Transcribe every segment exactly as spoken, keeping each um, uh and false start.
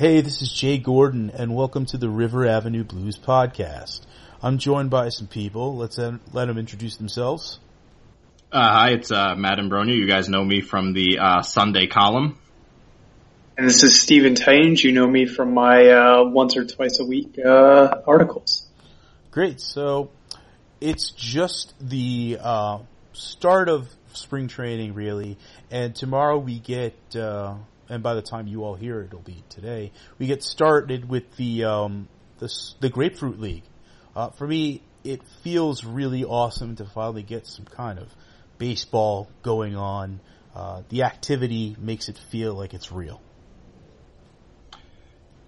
Hey, this is Jay Gordon, and welcome to the River Avenue Blues podcast. I'm joined by some people. Let's en- let them introduce themselves. Uh, hi, it's uh, Matt Imbrogno. You guys know me from the uh, Sunday column. And this is Steven Tydings. You know me from my uh, once or twice a week uh, articles. Great. So it's just the uh, start of spring training, really, and tomorrow we get... Uh, and by the time you all hear it, it'll be today. We get started with the um, the, the Grapefruit League. Uh, for me, it feels really awesome to finally get some kind of baseball going on. Uh, the activity makes it feel like it's real.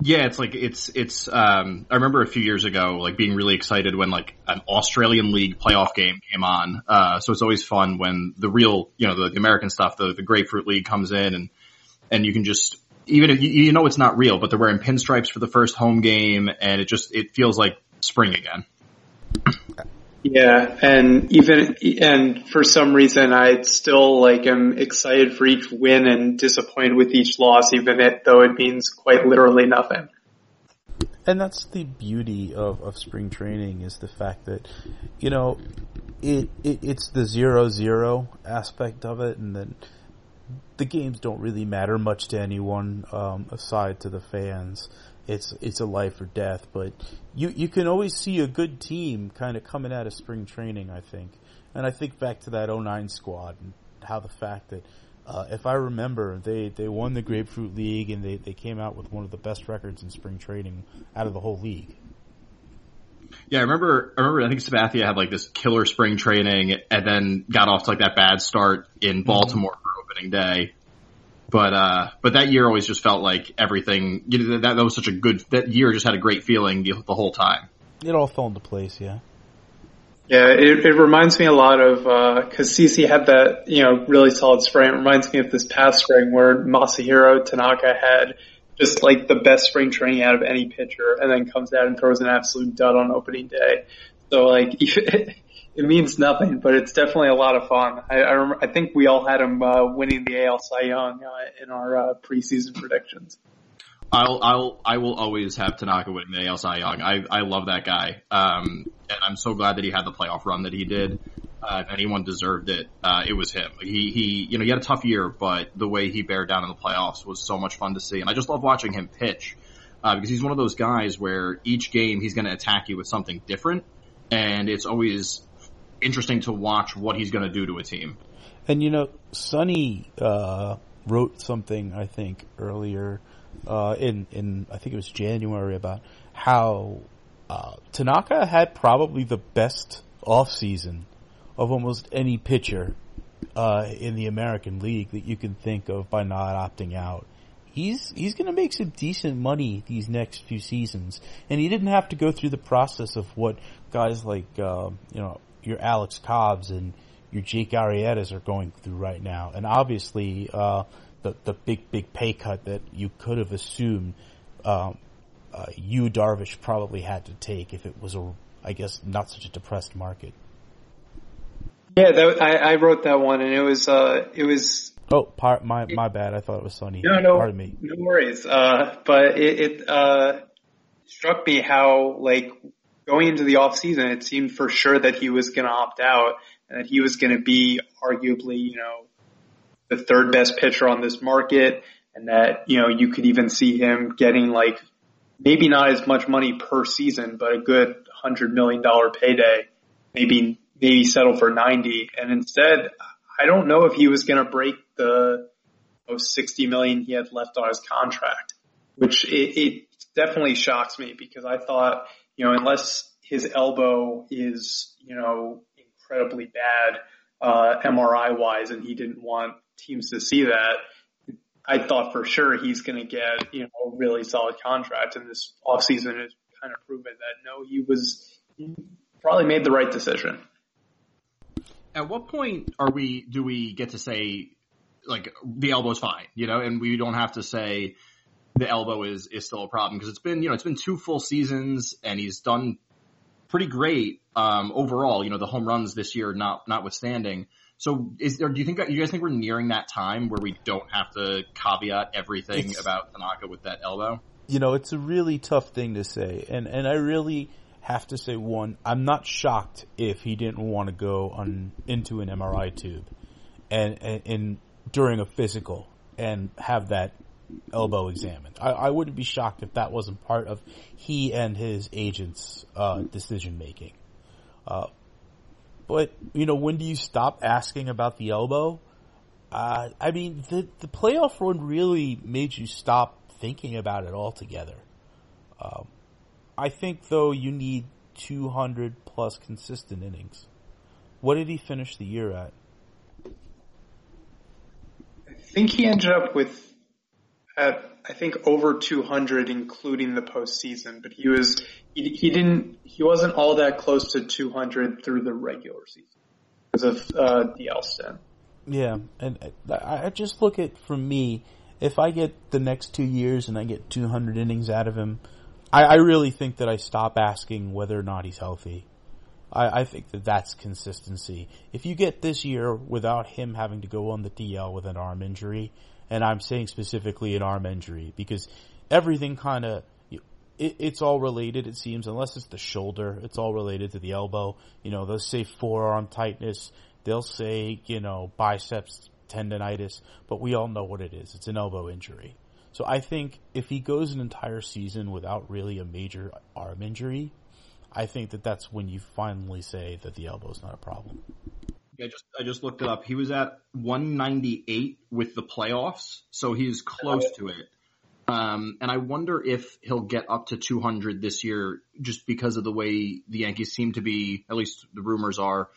Yeah, it's like it's it's. Um, I remember a few years ago, like being really excited when like an Australian League playoff game came on. Uh, so it's always fun when the real, you know, the, the American stuff, the, the Grapefruit League comes in and. And you can just, even if you, you know it's not real, but they're wearing pinstripes for the first home game, and it just, it feels like spring again. Yeah, and even, and for some reason I still like am excited for each win and disappointed with each loss, even if, though it means quite literally nothing. And that's the beauty of, of spring training, is the fact that, you know, it, it it's the zero-zero aspect of it, and then the games don't really matter much to anyone, um, aside to the fans. It's it's a life or death, but you, you can always see a good team kind of coming out of spring training, I think. And I think back to that oh nine squad and how the fact that, uh, if I remember, they, they won the Grapefruit League and they, they came out with one of the best records in spring training out of the whole league. Yeah, I remember, I remember, I think Sabathia had like this killer spring training and then got off to like that bad start in Baltimore for opening day. But, uh, but that year always just felt like everything, you know, that, that was such a good, that year just had a great feeling the, the whole time. It all fell into place, yeah. Yeah, it, it reminds me a lot of, uh, cause C C had that, you know, really solid spring. It reminds me of this past spring where Masahiro Tanaka had just like the best spring training out of any pitcher, and then comes out and throws an absolute dud on opening day. So like, it means nothing, but it's definitely a lot of fun. I I, remember, I think we all had him uh, winning the A L Cy Young uh, in our uh, preseason predictions. I'll I'll I will always have Tanaka winning the A L Cy Young. I I love that guy, um, and I'm so glad that he had the playoff run that he did. Uh, if anyone deserved it, uh, it was him. He, he, you know, he had a tough year, but the way he bared down in the playoffs was so much fun to see. And I just love watching him pitch, uh, because he's one of those guys where each game he's going to attack you with something different. And it's always interesting to watch what he's going to do to a team. And, you know, Sonny, uh, wrote something, I think, earlier, uh, in, in, I think it was January, about how, uh, Tanaka had probably the best offseason of almost any pitcher uh, in the American League that you can think of by not opting out. He's he's going to make some decent money these next few seasons, and he didn't have to go through the process of what guys like uh, you know your Alex Cobbs and your Jake Arrietas are going through right now. And obviously, uh, the the big big pay cut that you could have assumed um, uh, Yu Darvish probably had to take if it was a I guess not such a depressed market. Yeah, that, I, I wrote that one, and it was uh, it was. Oh, par- my my bad. I thought it was Sonny. No, no, pardon me. No worries. Uh, but it, it uh, struck me how like going into the off season, it seemed for sure that he was going to opt out, and that he was going to be arguably, you know, the third best pitcher on this market, and that you know you could even see him getting like maybe not as much money per season, but a good hundred million dollar payday, maybe. Maybe settle for ninety, and instead, I don't know if he was going to break the oh, sixty million he had left on his contract, which it, it definitely shocks me because I thought, you know, unless his elbow is, you know, incredibly bad, uh, M R I wise, and he didn't want teams to see that, I thought for sure he's going to get, you know, a really solid contract. And this offseason has kind of proven that no, he was he probably made the right decision. At what point are we? Do we get to say, like, the elbow's fine, you know, and we don't have to say the elbow is, is still a problem? Because it's been, you know, it's been two full seasons, and he's done pretty great um, overall. You know, the home runs this year, not notwithstanding. So, is there? Do you think that you guys think we're nearing that time where we don't have to caveat everything it's, about Tanaka with that elbow? you know, it's a really tough thing to say. And, and I really have to say, one, I'm not shocked if he didn't want to go on into an M R I tube and, and, and during a physical and have that elbow examined. I, I wouldn't be shocked if that wasn't part of he and his agent's uh, decision making. Uh, but, you know, when do you stop asking about the elbow? Uh, I mean, the, the playoff run really made you stop thinking about it altogether. Um, I think, though, you need two hundred plus consistent innings. What did he finish the year at? I think he ended up with, uh, I think, over two hundred, including the postseason. But he was he, he didn't he wasn't all that close to two hundred through the regular season because of uh, D L stint. Yeah, and I, I just look at, for me, if I get the next two years and I get two hundred innings out of him, I, I really think that I stop asking whether or not he's healthy. I, I think that that's consistency. If you get this year without him having to go on the D L with an arm injury, and I'm saying specifically an arm injury because everything kind of, it, it's all related, it seems, unless it's the shoulder, it's all related to the elbow. You know, they'll say forearm tightness, they'll say, you know, biceps tendonitis, but we all know what it is. It's an elbow injury. So I think if he goes an entire season without really a major arm injury, I think that that's when you finally say that the elbow is not a problem. Yeah, just, I just looked it up. He was at one ninety-eight with the playoffs, so he's close to it. Um, and I wonder if he'll get up to two hundred this year just because of the way the Yankees seem to be, at least the rumors are,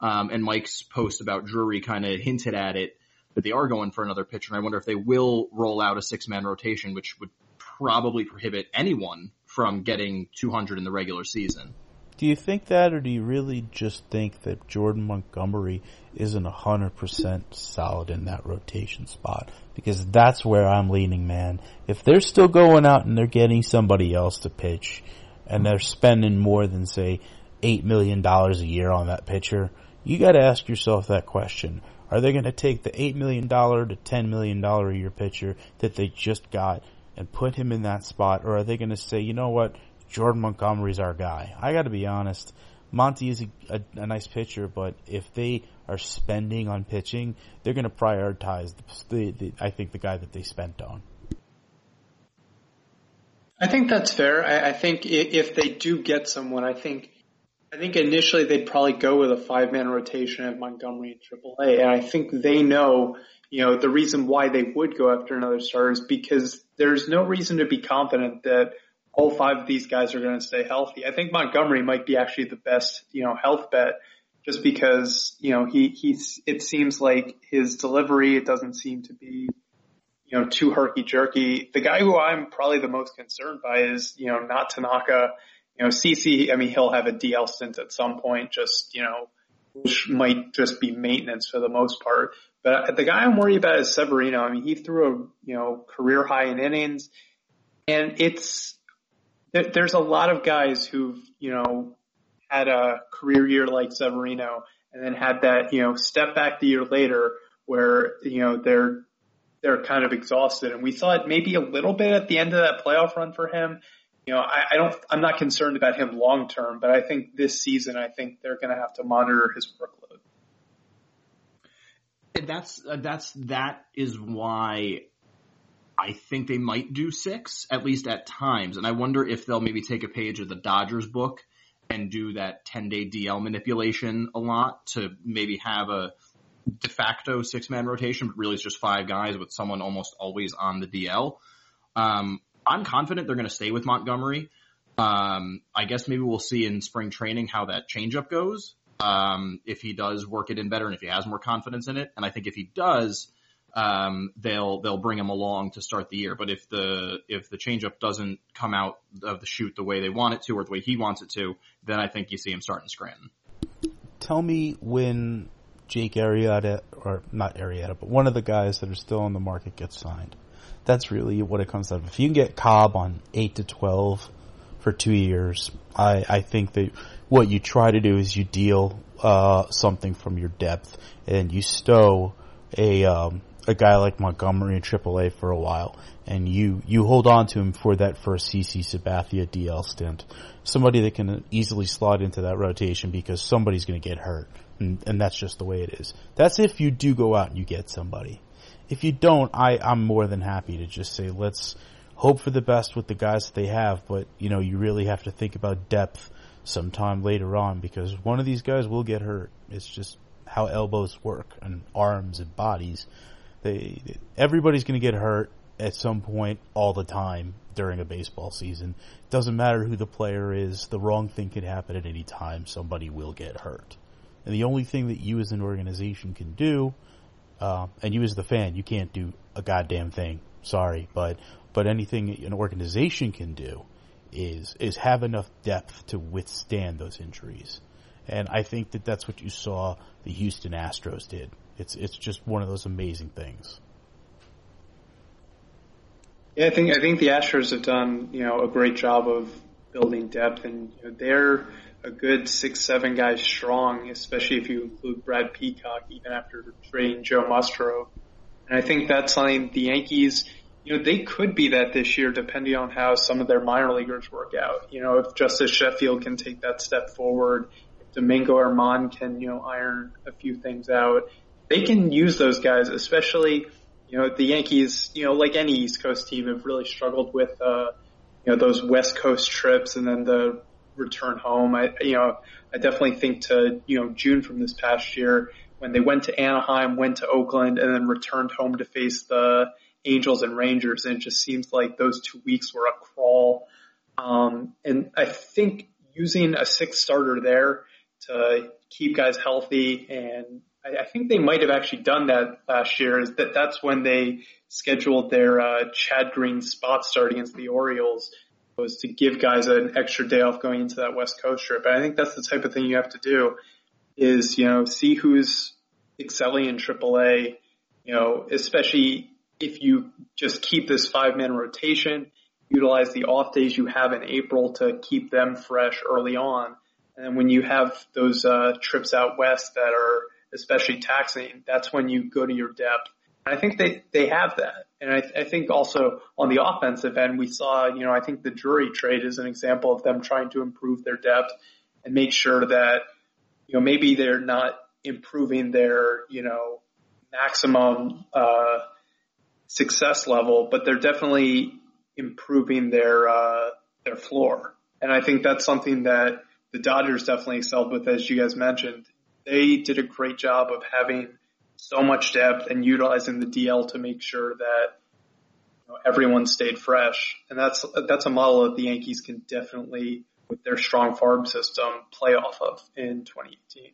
Um, and Mike's post about Drury kind of hinted at it, that they are going for another pitcher. And I wonder if they will roll out a six-man rotation, which would probably prohibit anyone from getting two hundred in the regular season. Do you think that, or do you really just think that Jordan Montgomery isn't one hundred percent solid in that rotation spot? Because that's where I'm leaning, man. If they're still going out and they're getting somebody else to pitch, and they're spending more than, say, eight million dollars a year on that pitcher, you got to ask yourself that question. Are they going to take the eight million dollars to ten million dollars a year pitcher that they just got and put him in that spot? Or are they going to say, you know what, Jordan Montgomery's our guy? I got to be honest. Monty is a, a, a nice pitcher, but if they are spending on pitching, they're going to prioritize, the, the, I think, the guy that they spent on. I think that's fair. I, I think if they do get someone, I think I think initially they'd probably go with a five-man rotation of Montgomery and triple A, and I think they know, you know, the reason why they would go after another starter is because there's no reason to be confident that all five of these guys are going to stay healthy. I think Montgomery might be actually the best, you know, health bet, just because, you know, he he's it seems like his delivery, it doesn't seem to be, you know, too herky-jerky. The guy who I'm probably the most concerned by is, you know, not Tanaka. You know, C C, I mean, he'll have a D L stint at some point, just, you know, which might just be maintenance for the most part. But the guy I'm worried about is Severino. I mean, he threw a, you know, career high in innings. And it's, there's a lot of guys who've, you know, had a career year like Severino and then had that, you know, step back the year later where, you know, they're, they're kind of exhausted. And we saw it maybe a little bit at the end of that playoff run for him. You know, I, I don't, I'm not concerned about him long term, but I think this season, I think they're going to have to monitor his workload. And that's, uh, that's, that is why I think they might do six, at least at times. And I wonder if they'll maybe take a page of the Dodgers book and do that ten day D L manipulation a lot to maybe have a de facto six man rotation, but really it's just five guys with someone almost always on the D L. Um, I'm confident they're going to stay with Montgomery. Um, I guess maybe we'll see in spring training how that changeup goes, um, if he does work it in better and if he has more confidence in it. And I think if he does, um, they'll they'll bring him along to start the year. But if the if the changeup doesn't come out of the chute the way they want it to or the way he wants it to, then I think you see him starting Scranton. Tell me when Jake Arrieta, or not Arrieta, but one of the guys that are still on the market gets signed. That's really what it comes down to. If you can get Cobb on eight to twelve for two years, I, I think that what you try to do is you deal uh, something from your depth and you stow a um, a guy like Montgomery in triple A for a while, and you, you hold on to him for that first C C Sabathia D L stint. Somebody that can easily slot into that rotation because somebody's going to get hurt, and, and that's just the way it is. That's if you do go out and you get somebody. If you don't, I, I'm more than happy to just say let's hope for the best with the guys that they have, but you know, you really have to think about depth sometime later on because one of these guys will get hurt. It's just how elbows work and arms and bodies. They, everybody's going to get hurt at some point all the time during a baseball season. Doesn't matter who the player is. The wrong thing could happen at any time. Somebody will get hurt. And the only thing that you as an organization can do, uh, and you as the fan, you can't do a goddamn thing. Sorry, but but anything an organization can do is is have enough depth to withstand those injuries. And I think that that's what you saw the Houston Astros did. It's it's just one of those amazing things. Yeah, I think I think the Astros have done, you know, a great job of building depth, and you know, they're a good six, seven guys strong, especially if you include Brad Peacock, even after trading Joe Musgrove. And I think that's something the Yankees, you know, they could be that this year, depending on how some of their minor leaguers work out. You know, if Justus Sheffield can take that step forward, if Domingo Armand can, you know, iron a few things out. They can use those guys, especially, you know, the Yankees, you know, like any East Coast team, have really struggled with, uh, you know, those West Coast trips and then the return home. I, you know, I definitely think to, you know, June from this past year when they went to Anaheim, went to Oakland, and then returned home to face the Angels and Rangers. And it just seems like those two weeks were a crawl. Um, and I think using a sixth starter there to keep guys healthy, and I think they might have actually done that last year, is that that's when they scheduled their uh, Chad Green spot start against the Orioles, was to give guys an extra day off going into that West Coast trip. And I think that's the type of thing you have to do is, you know, see who's excelling in triple A, you know, especially if you just keep this five-man rotation, utilize the off days you have in April to keep them fresh early on. And then when you have those uh, trips out west that are especially taxing, that's when you go to your depth. And I think they, they have that. And I, th- I think also on the offensive end, we saw, you know, I think the Drury trade is an example of them trying to improve their depth and make sure that, you know, maybe they're not improving their, you know, maximum uh, success level, but they're definitely improving their uh, their floor. And I think that's something that the Dodgers definitely excelled with, as you guys mentioned. They did a great job of having so much depth and utilizing the D L to make sure that, you know, everyone stayed fresh. And that's that's a model that the Yankees can definitely, with their strong farm system, play off of in twenty eighteen.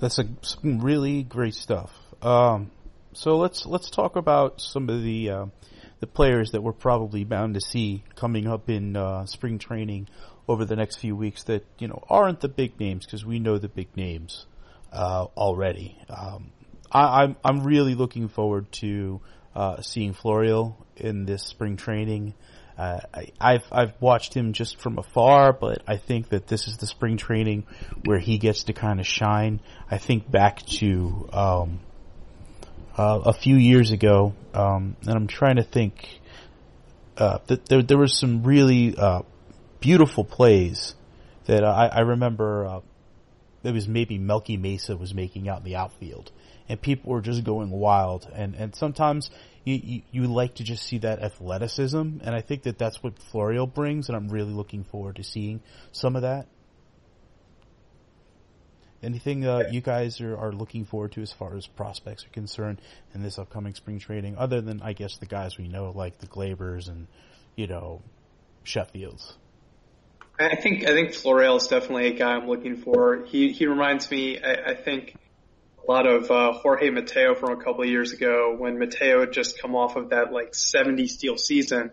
That's a, some really great stuff. Um, so let's let's talk about some of the uh, the players that we're probably bound to see coming up in uh, spring training over the next few weeks that, you know, aren't the big names, because we know the big names uh, already. Um, I, I'm I'm really looking forward to uh, seeing Florial in this spring training. Uh, I, I've I've watched him just from afar, but I think that this is the spring training where he gets to kind of shine. I think back to um, uh, a few years ago, um, and I'm trying to think uh, that there there was some really uh, beautiful plays that uh, I, I remember uh, it was maybe Melky Mesa was making out in the outfield, and people were just going wild. And, and sometimes you, you, you like to just see that athleticism, and I think that that's what Florial brings, and I'm really looking forward to seeing some of that. Anything uh, you guys are, are looking forward to as far as prospects are concerned in this upcoming spring training, other than, I guess, the guys we know, like the Gleybers and, you know, Sheffields? I think I think Florial is definitely a guy I'm looking for. He he reminds me, I, I think, a lot of uh, Jorge Mateo from a couple of years ago, when Mateo had just come off of that like seventy steal season,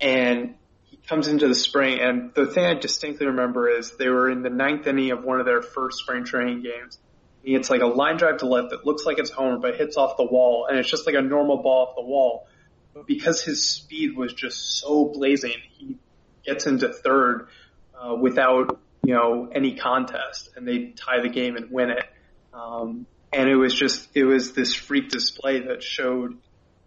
and he comes into the spring. And the thing I distinctly remember is they were in the ninth inning of one of their first spring training games. And it's like a line drive to left that looks like it's homer, but hits off the wall, and it's just like a normal ball off the wall. But because his speed was just so blazing, he gets into third uh, without, you know, any contest, and they tie the game and win it. Um, And it was just, it was this freak display that showed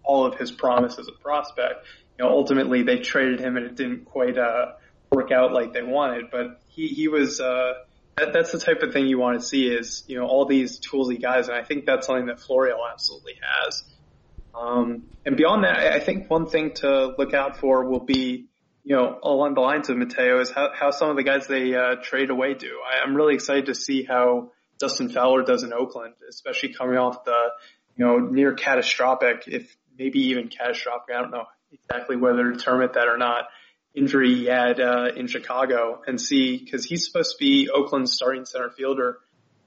all of his promise as a prospect. You know, ultimately they traded him and it didn't quite uh, work out like they wanted, but he, he was, uh, that, that's the type of thing you want to see is, you know, all these toolsy guys. And I think that's something that Florial absolutely has. Um, and beyond that, I think one thing to look out for will be, you know, along the lines of Mateo is how, how some of the guys they uh, trade away do. I, I'm really excited to see how Dustin Fowler does in Oakland, especially coming off the, you know, near catastrophic, if maybe even catastrophic, I don't know exactly whether to term it that or not, injury he had uh, in Chicago, and see, because he's supposed to be Oakland's starting center fielder.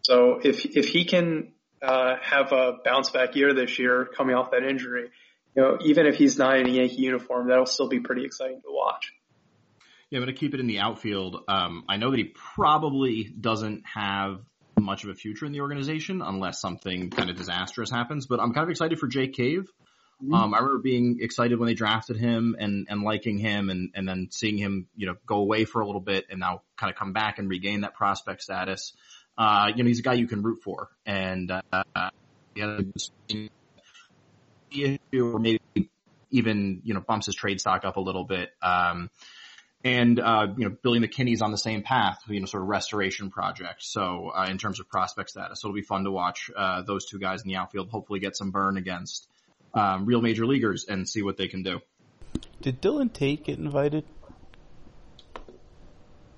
So if if he can uh, have a bounce back year this year coming off that injury, you know, even if he's not in a Yankee uniform, that'll still be pretty exciting to watch. Yeah, I'm going to keep it in the outfield. Um, I know that he probably doesn't have much of a future in the organization unless something kind of disastrous happens, but I'm kind of excited for Jake Cave. Mm-hmm. Um, I remember being excited when they drafted him and, and liking him and, and then seeing him, you know, go away for a little bit and now kind of come back and regain that prospect status. Uh, you know, he's a guy you can root for, and, uh, yeah, or maybe even, you know, bumps his trade stock up a little bit. Um, and, uh, you know, Billy McKinney's on the same path, you know, sort of restoration project. So, uh, in terms of prospect status, so it'll be fun to watch, uh, those two guys in the outfield hopefully get some burn against, um, real major leaguers and see what they can do. Did Dillon Tate get invited?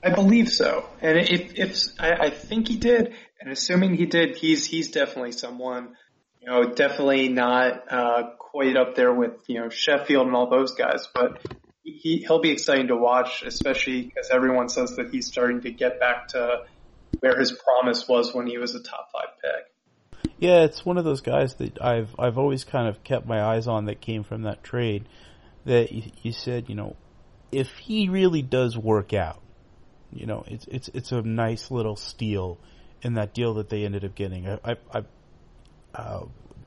I believe so. And if, if, I, I think he did. And assuming he did, he's, he's definitely someone. You know, definitely not uh, quite up there with, you know, Sheffield and all those guys, but he, he'll be exciting to watch, especially because everyone says that he's starting to get back to where his promise was when he was a top five pick. Yeah, it's one of those guys that I've I've always kind of kept my eyes on that came from that trade that you, you said, you know, if he really does work out, you know, it's it's it's a nice little steal in that deal that they ended up getting. I I, I Uh,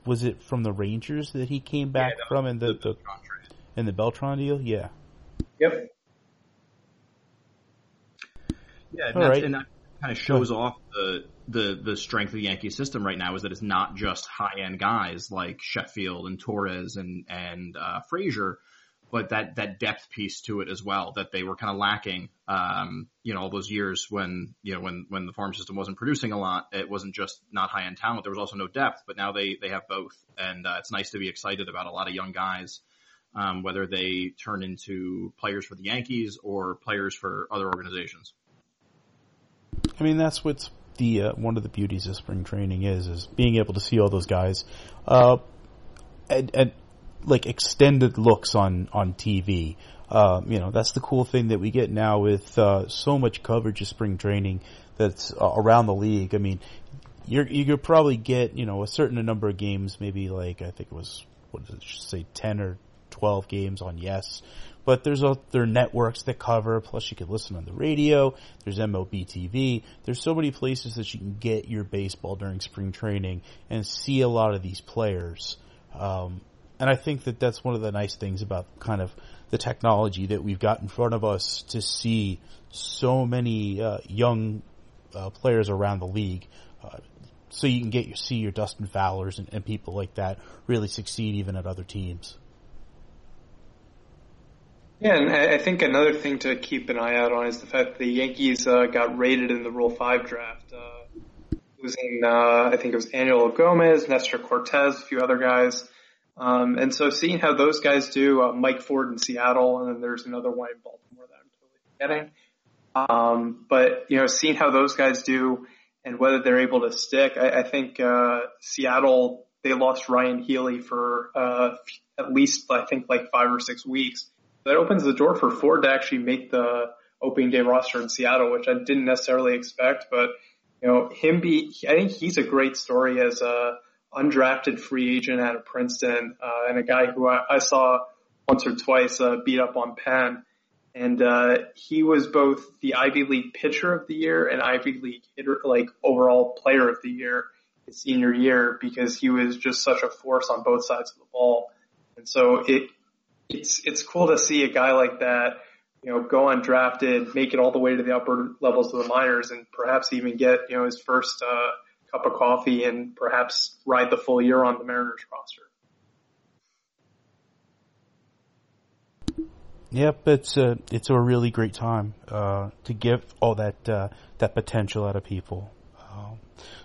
was it from the Rangers that he came back yeah, from in the, the, the in the Beltran deal? Yeah. Yep. Yeah, and, right. and that kind of shows off the, the, the strength of the Yankee system right now is that it's not just high-end guys like Sheffield and Torres and, and uh, Frazier, but that, that depth piece to it as well that they were kind of lacking, um, you know, all those years when, you know, when, when the farm system wasn't producing a lot, it wasn't just not high end talent. There was also no depth, but now they, they have both. And, uh, it's nice to be excited about a lot of young guys, um, whether they turn into players for the Yankees or players for other organizations. I mean, that's what's the, uh, one of the beauties of spring training is, is being able to see all those guys, uh, and, and, like extended looks on, on T V. Um, you know, that's the cool thing that we get now with, uh, so much coverage of spring training that's uh, around the league. I mean, you're, you could probably get, you know, a certain number of games, maybe like, I think it was, what did it say, ten or twelve games on Yes. But there's a, there are networks that cover, plus you can listen on the radio, there's M L B T V, there's so many places that you can get your baseball during spring training and see a lot of these players. Um, And I think that that's one of the nice things about kind of the technology that we've got in front of us to see so many uh, young uh, players around the league. Uh, so you can get your, see your Dustin Fowlers and, and people like that really succeed even at other teams. Yeah, and I think another thing to keep an eye out on is the fact that the Yankees uh, got raided in the Rule five draft. Uh, losing, uh, I think it was Daniel Gomez, Nestor Cortez, a few other guys. Um, and so seeing how those guys do, uh, Mike Ford in Seattle, and then there's another one in Baltimore that I'm totally forgetting. Um, but, you know, seeing how those guys do and whether they're able to stick, I, I think, uh, Seattle, they lost Ryan Healy for, uh, at least, I think, like five or six weeks. That opens the door for Ford to actually make the opening day roster in Seattle, which I didn't necessarily expect, but, you know, him be, I think he's a great story as a, undrafted free agent out of Princeton, uh, and a guy who I, I saw once or twice uh, beat up on Penn. And uh, he was both the Ivy League pitcher of the year and Ivy League hitter, like overall player of the year his senior year, because he was just such a force on both sides of the ball. And so it it's it's cool to see a guy like that, you know, go undrafted, make it all the way to the upper levels of the minors, and perhaps even get, you know, his first uh cup of coffee and perhaps ride the full year on the Mariners roster. Yep, it's a it's a really great time uh, to give all that uh, that potential out of people. Um,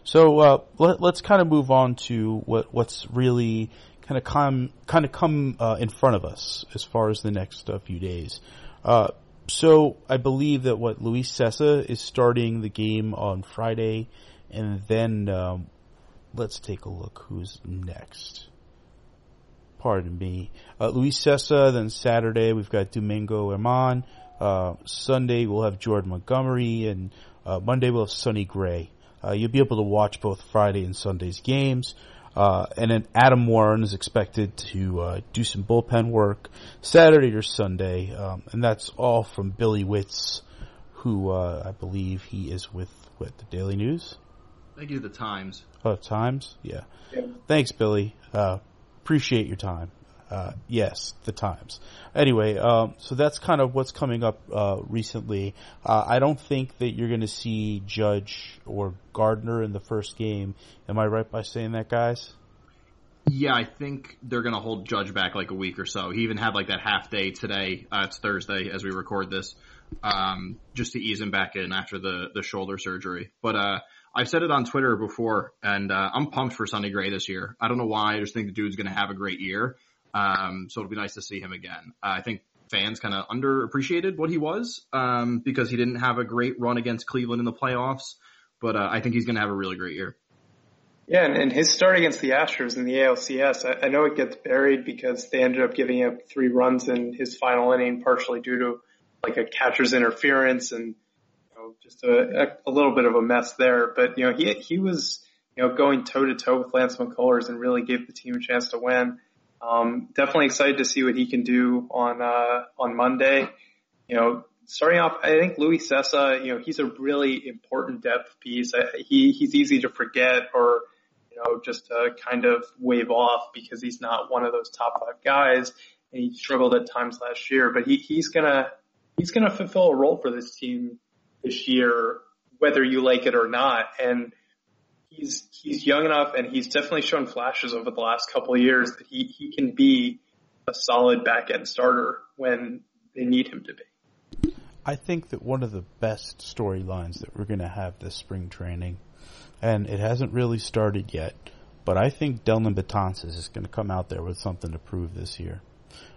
so uh, let, let's kind of move on to what what's really kind of come kind of come uh, in front of us as far as the next uh, few days. Uh, so I believe that what Luis Cessa is starting the game on Friday, and then um, let's take a look who's next. Pardon me. Uh, Luis Cessa, then Saturday we've got Domingo Armand. Uh, Sunday we'll have Jordan Montgomery, and uh, Monday we'll have Sonny Gray. Uh, you'll be able to watch both Friday and Sunday's games. Uh, and then Adam Warren is expected to uh, do some bullpen work Saturday or Sunday. Um, and that's all from Billy Witz, who uh, I believe he is with, with the Daily News. They do the Times. Oh, Times? Yeah. yeah. Thanks, Billy. Uh, Appreciate your time. Uh, yes, the Times. Anyway, um, so that's kind of what's coming up uh, recently. Uh, I don't think that you're going to see Judge or Gardner in the first game. Am I right by saying that, guys? Yeah, I think they're going to hold Judge back like a week or so. He even had like that half day today. Uh, it's Thursday as we record this, um, just to ease him back in after the, the shoulder surgery. But uh I've said it on Twitter before, and uh, I'm pumped for Sonny Gray this year. I don't know why. I just think the dude's going to have a great year. Um, so it'll be nice to see him again. Uh, I think fans kind of underappreciated what he was um, because he didn't have a great run against Cleveland in the playoffs. But uh, I think he's going to have a really great year. Yeah, and, and his start against the Astros in the A L C S, I, I know it gets buried because they ended up giving up three runs in his final inning, partially due to like a catcher's interference and just a, a little bit of a mess there, but you know he he was you know going toe to toe with Lance McCullers and really gave the team a chance to win. Um, definitely excited to see what he can do on uh, on Monday. You know, starting off, I think Luis Cessa, you know, he's a really important depth piece. He he's easy to forget or you know just to kind of wave off because he's not one of those top five guys, and he struggled at times last year. But he he's gonna he's gonna fulfill a role for this team this year, whether you like it or not. And he's he's young enough, and he's definitely shown flashes over the last couple of years that he, he can be a solid back-end starter when they need him to be. I think that one of the best storylines that we're going to have this spring training, and it hasn't really started yet, but I think Dellin Betances is going to come out there with something to prove this year.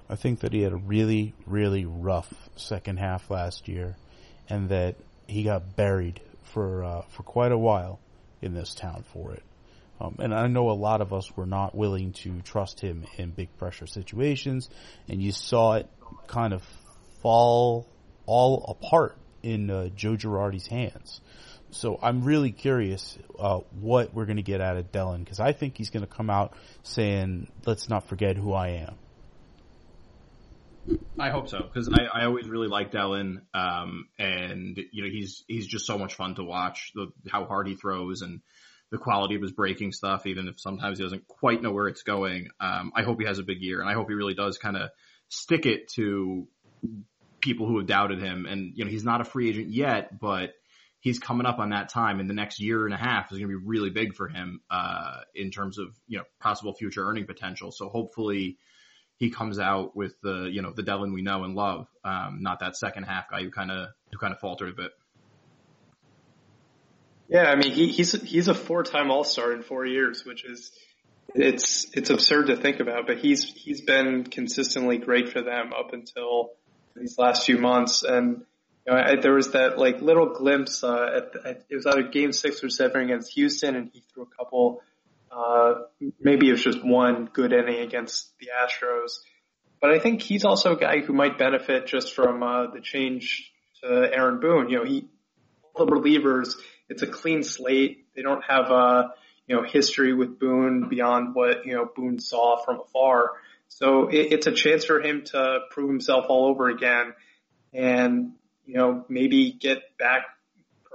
I think that he had a really, really rough second half last year, and that he got buried for uh, for quite a while in this town for it. Um, and I know a lot of us were not willing to trust him in big pressure situations, and you saw it kind of fall all apart in uh, Joe Girardi's hands. So I'm really curious uh, what we're going to get out of Dellin, because I think he's going to come out saying, let's not forget who I am. I hope so, because I, I always really liked Dellin, um, and you know he's he's just so much fun to watch. The, how hard he throws and the quality of his breaking stuff, even if sometimes he doesn't quite know where it's going. Um, I hope he has a big year, and I hope he really does kind of stick it to people who have doubted him. And you know he's not a free agent yet, but he's coming up on that time, and the next year and a half is going to be really big for him uh, in terms of you know possible future earning potential. So hopefully he comes out with the, you know, the Dellin we know and love, um, not that second half guy who kind of who kind of faltered a bit. Yeah, I mean he, he's he's a four-time All-Star in four years, which is it's it's absurd to think about. But he's he's been consistently great for them up until these last few months. And you know, I, there was that like little glimpse. Uh, at the, at, it was either Game Six or Seven against Houston, and he threw a couple. Uh, maybe it was just one good inning against the Astros. But I think he's also a guy who might benefit just from uh, the change to Aaron Boone. You know, he, all the relievers, it's a clean slate. They don't have a, you know, history with Boone beyond what, you know, Boone saw from afar. So it, it's a chance for him to prove himself all over again and, you know, maybe get back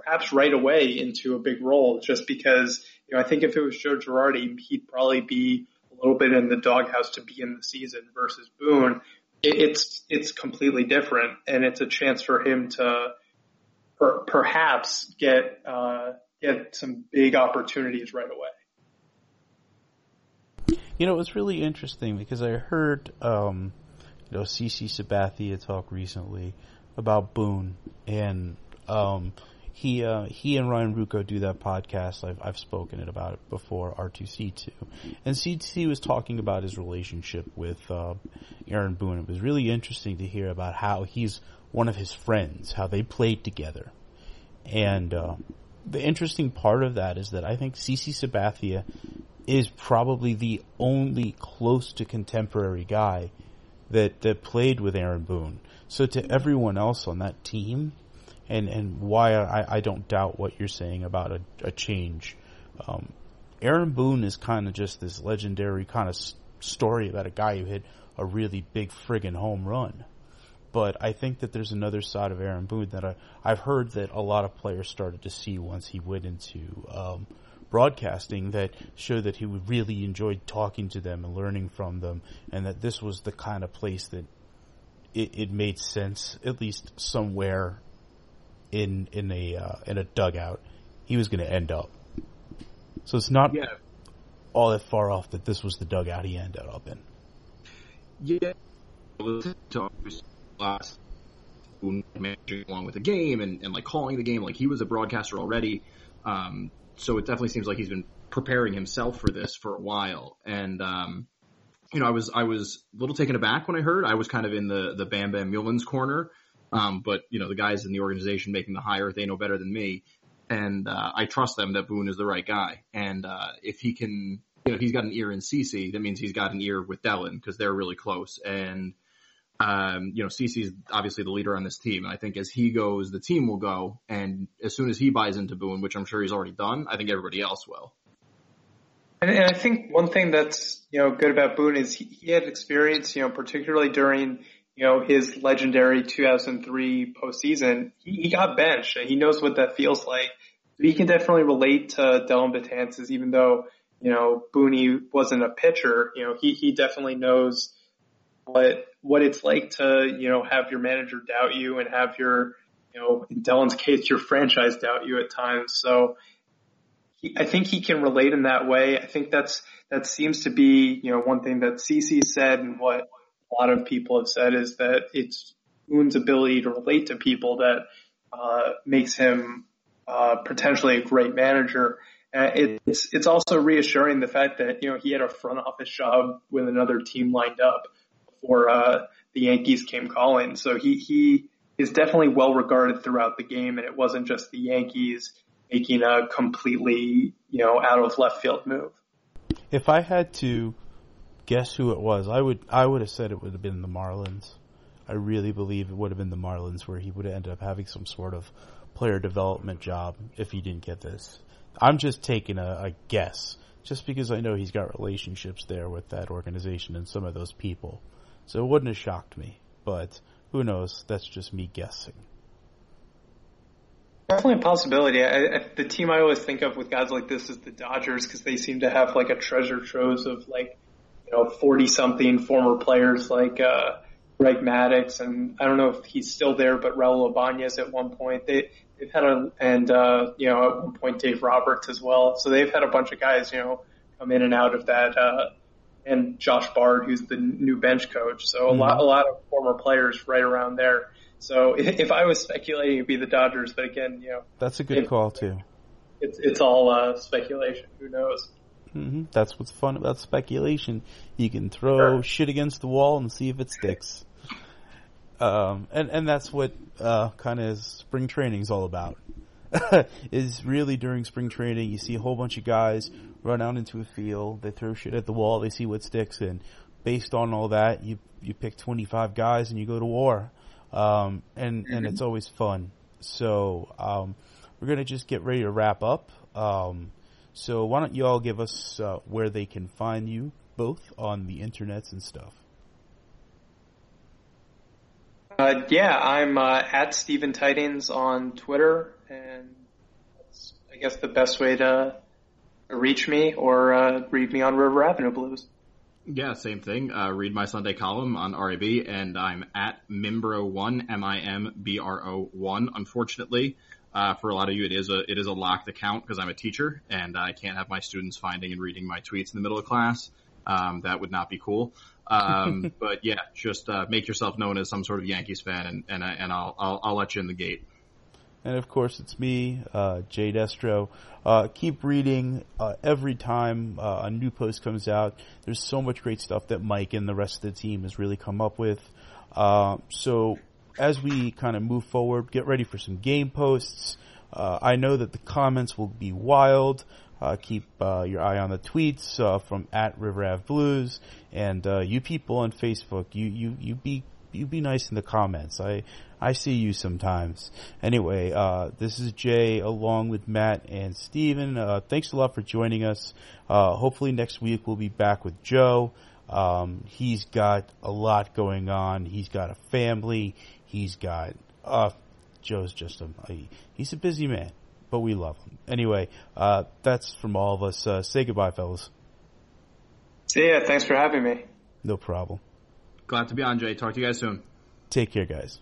perhaps right away into a big role just because – You know, I think if it was Joe Girardi, he'd probably be a little bit in the doghouse to begin the season versus Boone. It's it's completely different, and it's a chance for him to per, perhaps get uh, get some big opportunities right away. You know, it's really interesting because I heard, um, you know, C C Sabathia talk recently about Boone, and um, he uh, he and Ryan Rucco do that podcast. I've I've spoken about it before, R two C two, and C C was talking about his relationship with uh, Aaron Boone. It was really interesting to hear about how he's one of his friends, how they played together, and uh, the interesting part of that is that I think C C Sabathia is probably the only close to contemporary guy that that played with Aaron Boone. So to everyone else on that team, and, and why I, I don't doubt what you're saying about a, a change, um, Aaron Boone is kind of just this legendary kind of s- story about a guy who hit a really big friggin' home run. But I think that there's another side of Aaron Boone that I, I've heard that a lot of players started to see once he went into um, broadcasting, that showed that he really enjoyed talking to them and learning from them, and that this was the kind of place that It, it made sense, at least somewhere in in a uh, in a dugout, he was going to end up. So it's not yeah. all that far off that this was the dugout he ended up in. Yeah, managing along with the game and, and like calling the game, like he was a broadcaster already. Um, so it definitely seems like he's been preparing himself for this for a while, and. Um, You know, I was I was a little taken aback when I heard. I was kind of in the, the Bam Bam Mullins corner, um, but you know the guys in the organization making the hire, they know better than me, and uh, I trust them that Boone is the right guy. And uh, if he can, you know, if he's got an ear in C C, that means he's got an ear with Dellin because they're really close. And um, you know, C C's obviously the leader on this team, and I think as he goes, the team will go. And as soon as he buys into Boone, which I'm sure he's already done, I think everybody else will. And, and I think one thing that's, you know, good about Boone is he, he had experience, you know, particularly during, you know, his legendary two thousand three postseason. He, he got benched and he knows what that feels like. So he can definitely relate to Dellin Betances, even though, you know, Boone wasn't a pitcher. You know, he, he definitely knows what, what it's like to, you know, have your manager doubt you and have your, you know, in Dellin's case, your franchise doubt you at times. So, I think he can relate in that way. I think that's that seems to be, you know, one thing that C C said and what a lot of people have said is that it's Boone's ability to relate to people that uh makes him uh potentially a great manager. Uh, it's it's also reassuring the fact that, you know, he had a front office job with another team lined up before uh the Yankees came calling. So he he is definitely well regarded throughout the game, and it wasn't just the Yankees making a completely, you know, out of left field move. If I had to guess who it was, I would I would have said it would have been the Marlins. I really believe it would have been the Marlins, where he would have ended up having some sort of player development job if he didn't get this. I'm just taking a, a guess, just because I know he's got relationships there with that organization and some of those people. So it wouldn't have shocked me, but who knows? That's just me guessing. Definitely a possibility. I, I, the team I always think of with guys like this is the Dodgers, because they seem to have like a treasure trove of like, you know, forty-something former players like uh, Greg Maddux, and I don't know if he's still there, but Raul Ibanez at one point. They, they've had a, and uh, you know, at one point Dave Roberts as well. So they've had a bunch of guys, you know, come in and out of that, uh, and Josh Bard, who's the new bench coach. So a mm-hmm. lot, a lot of former players right around there. So if I was speculating, it'd be the Dodgers. But again, you know, that's a good it, call too. It's it's all uh, speculation. Who knows? Mm-hmm. That's what's fun about speculation. You can throw sure. shit against the wall and see if it sticks. um, and and that's what uh, kind of spring training's all about. Is really during spring training, you see a whole bunch of guys run out into a field. They throw shit at the wall. They see what sticks, and based on all that, you you pick twenty-five guys and you go to war. Um, and, and it's always fun. So, um, we're going to just get ready to wrap up. Um, so why don't you all give us, uh, where they can find you both on the internets and stuff? Uh, yeah, I'm, uh, at Steven Tydings on Twitter, and that's, I guess, the best way to reach me, or, uh, read me on River Avenue Blues. Yeah, same thing. Uh, read my Sunday column on R A B, and I'm at Mimbro one, M I M B R O one, unfortunately. Uh, for a lot of you, it is a it is a locked account because I'm a teacher and I can't have my students finding and reading my tweets in the middle of class. Um, that would not be cool. Um, but yeah, just uh, make yourself known as some sort of Yankees fan, and and, I, and I'll, I'll I'll let you in the gate. And of course, it's me, uh, Jay Destro. Uh, keep reading uh, every time uh, a new post comes out. There's so much great stuff that Mike and the rest of the team has really come up with. Uh, so. As we kind of move forward, get ready for some game posts. Uh, I know that the comments will be wild. Uh, keep uh, your eye on the tweets uh, from at River Ave Blues. And uh, you people on Facebook, you, you, you be you be nice in the comments. I, I see you sometimes. Anyway, uh, this is Jay along with Matt and Steven. Uh, thanks a lot for joining us. Uh, hopefully next week we'll be back with Joe. Um, he's got a lot going on. He's got a family. He's got, uh, Joe's just a, he's a busy man, but we love him. Anyway, uh, that's from all of us. Uh, say goodbye, fellas. See ya. Thanks for having me. No problem. Glad to be on, Jay. Talk to you guys soon. Take care, guys.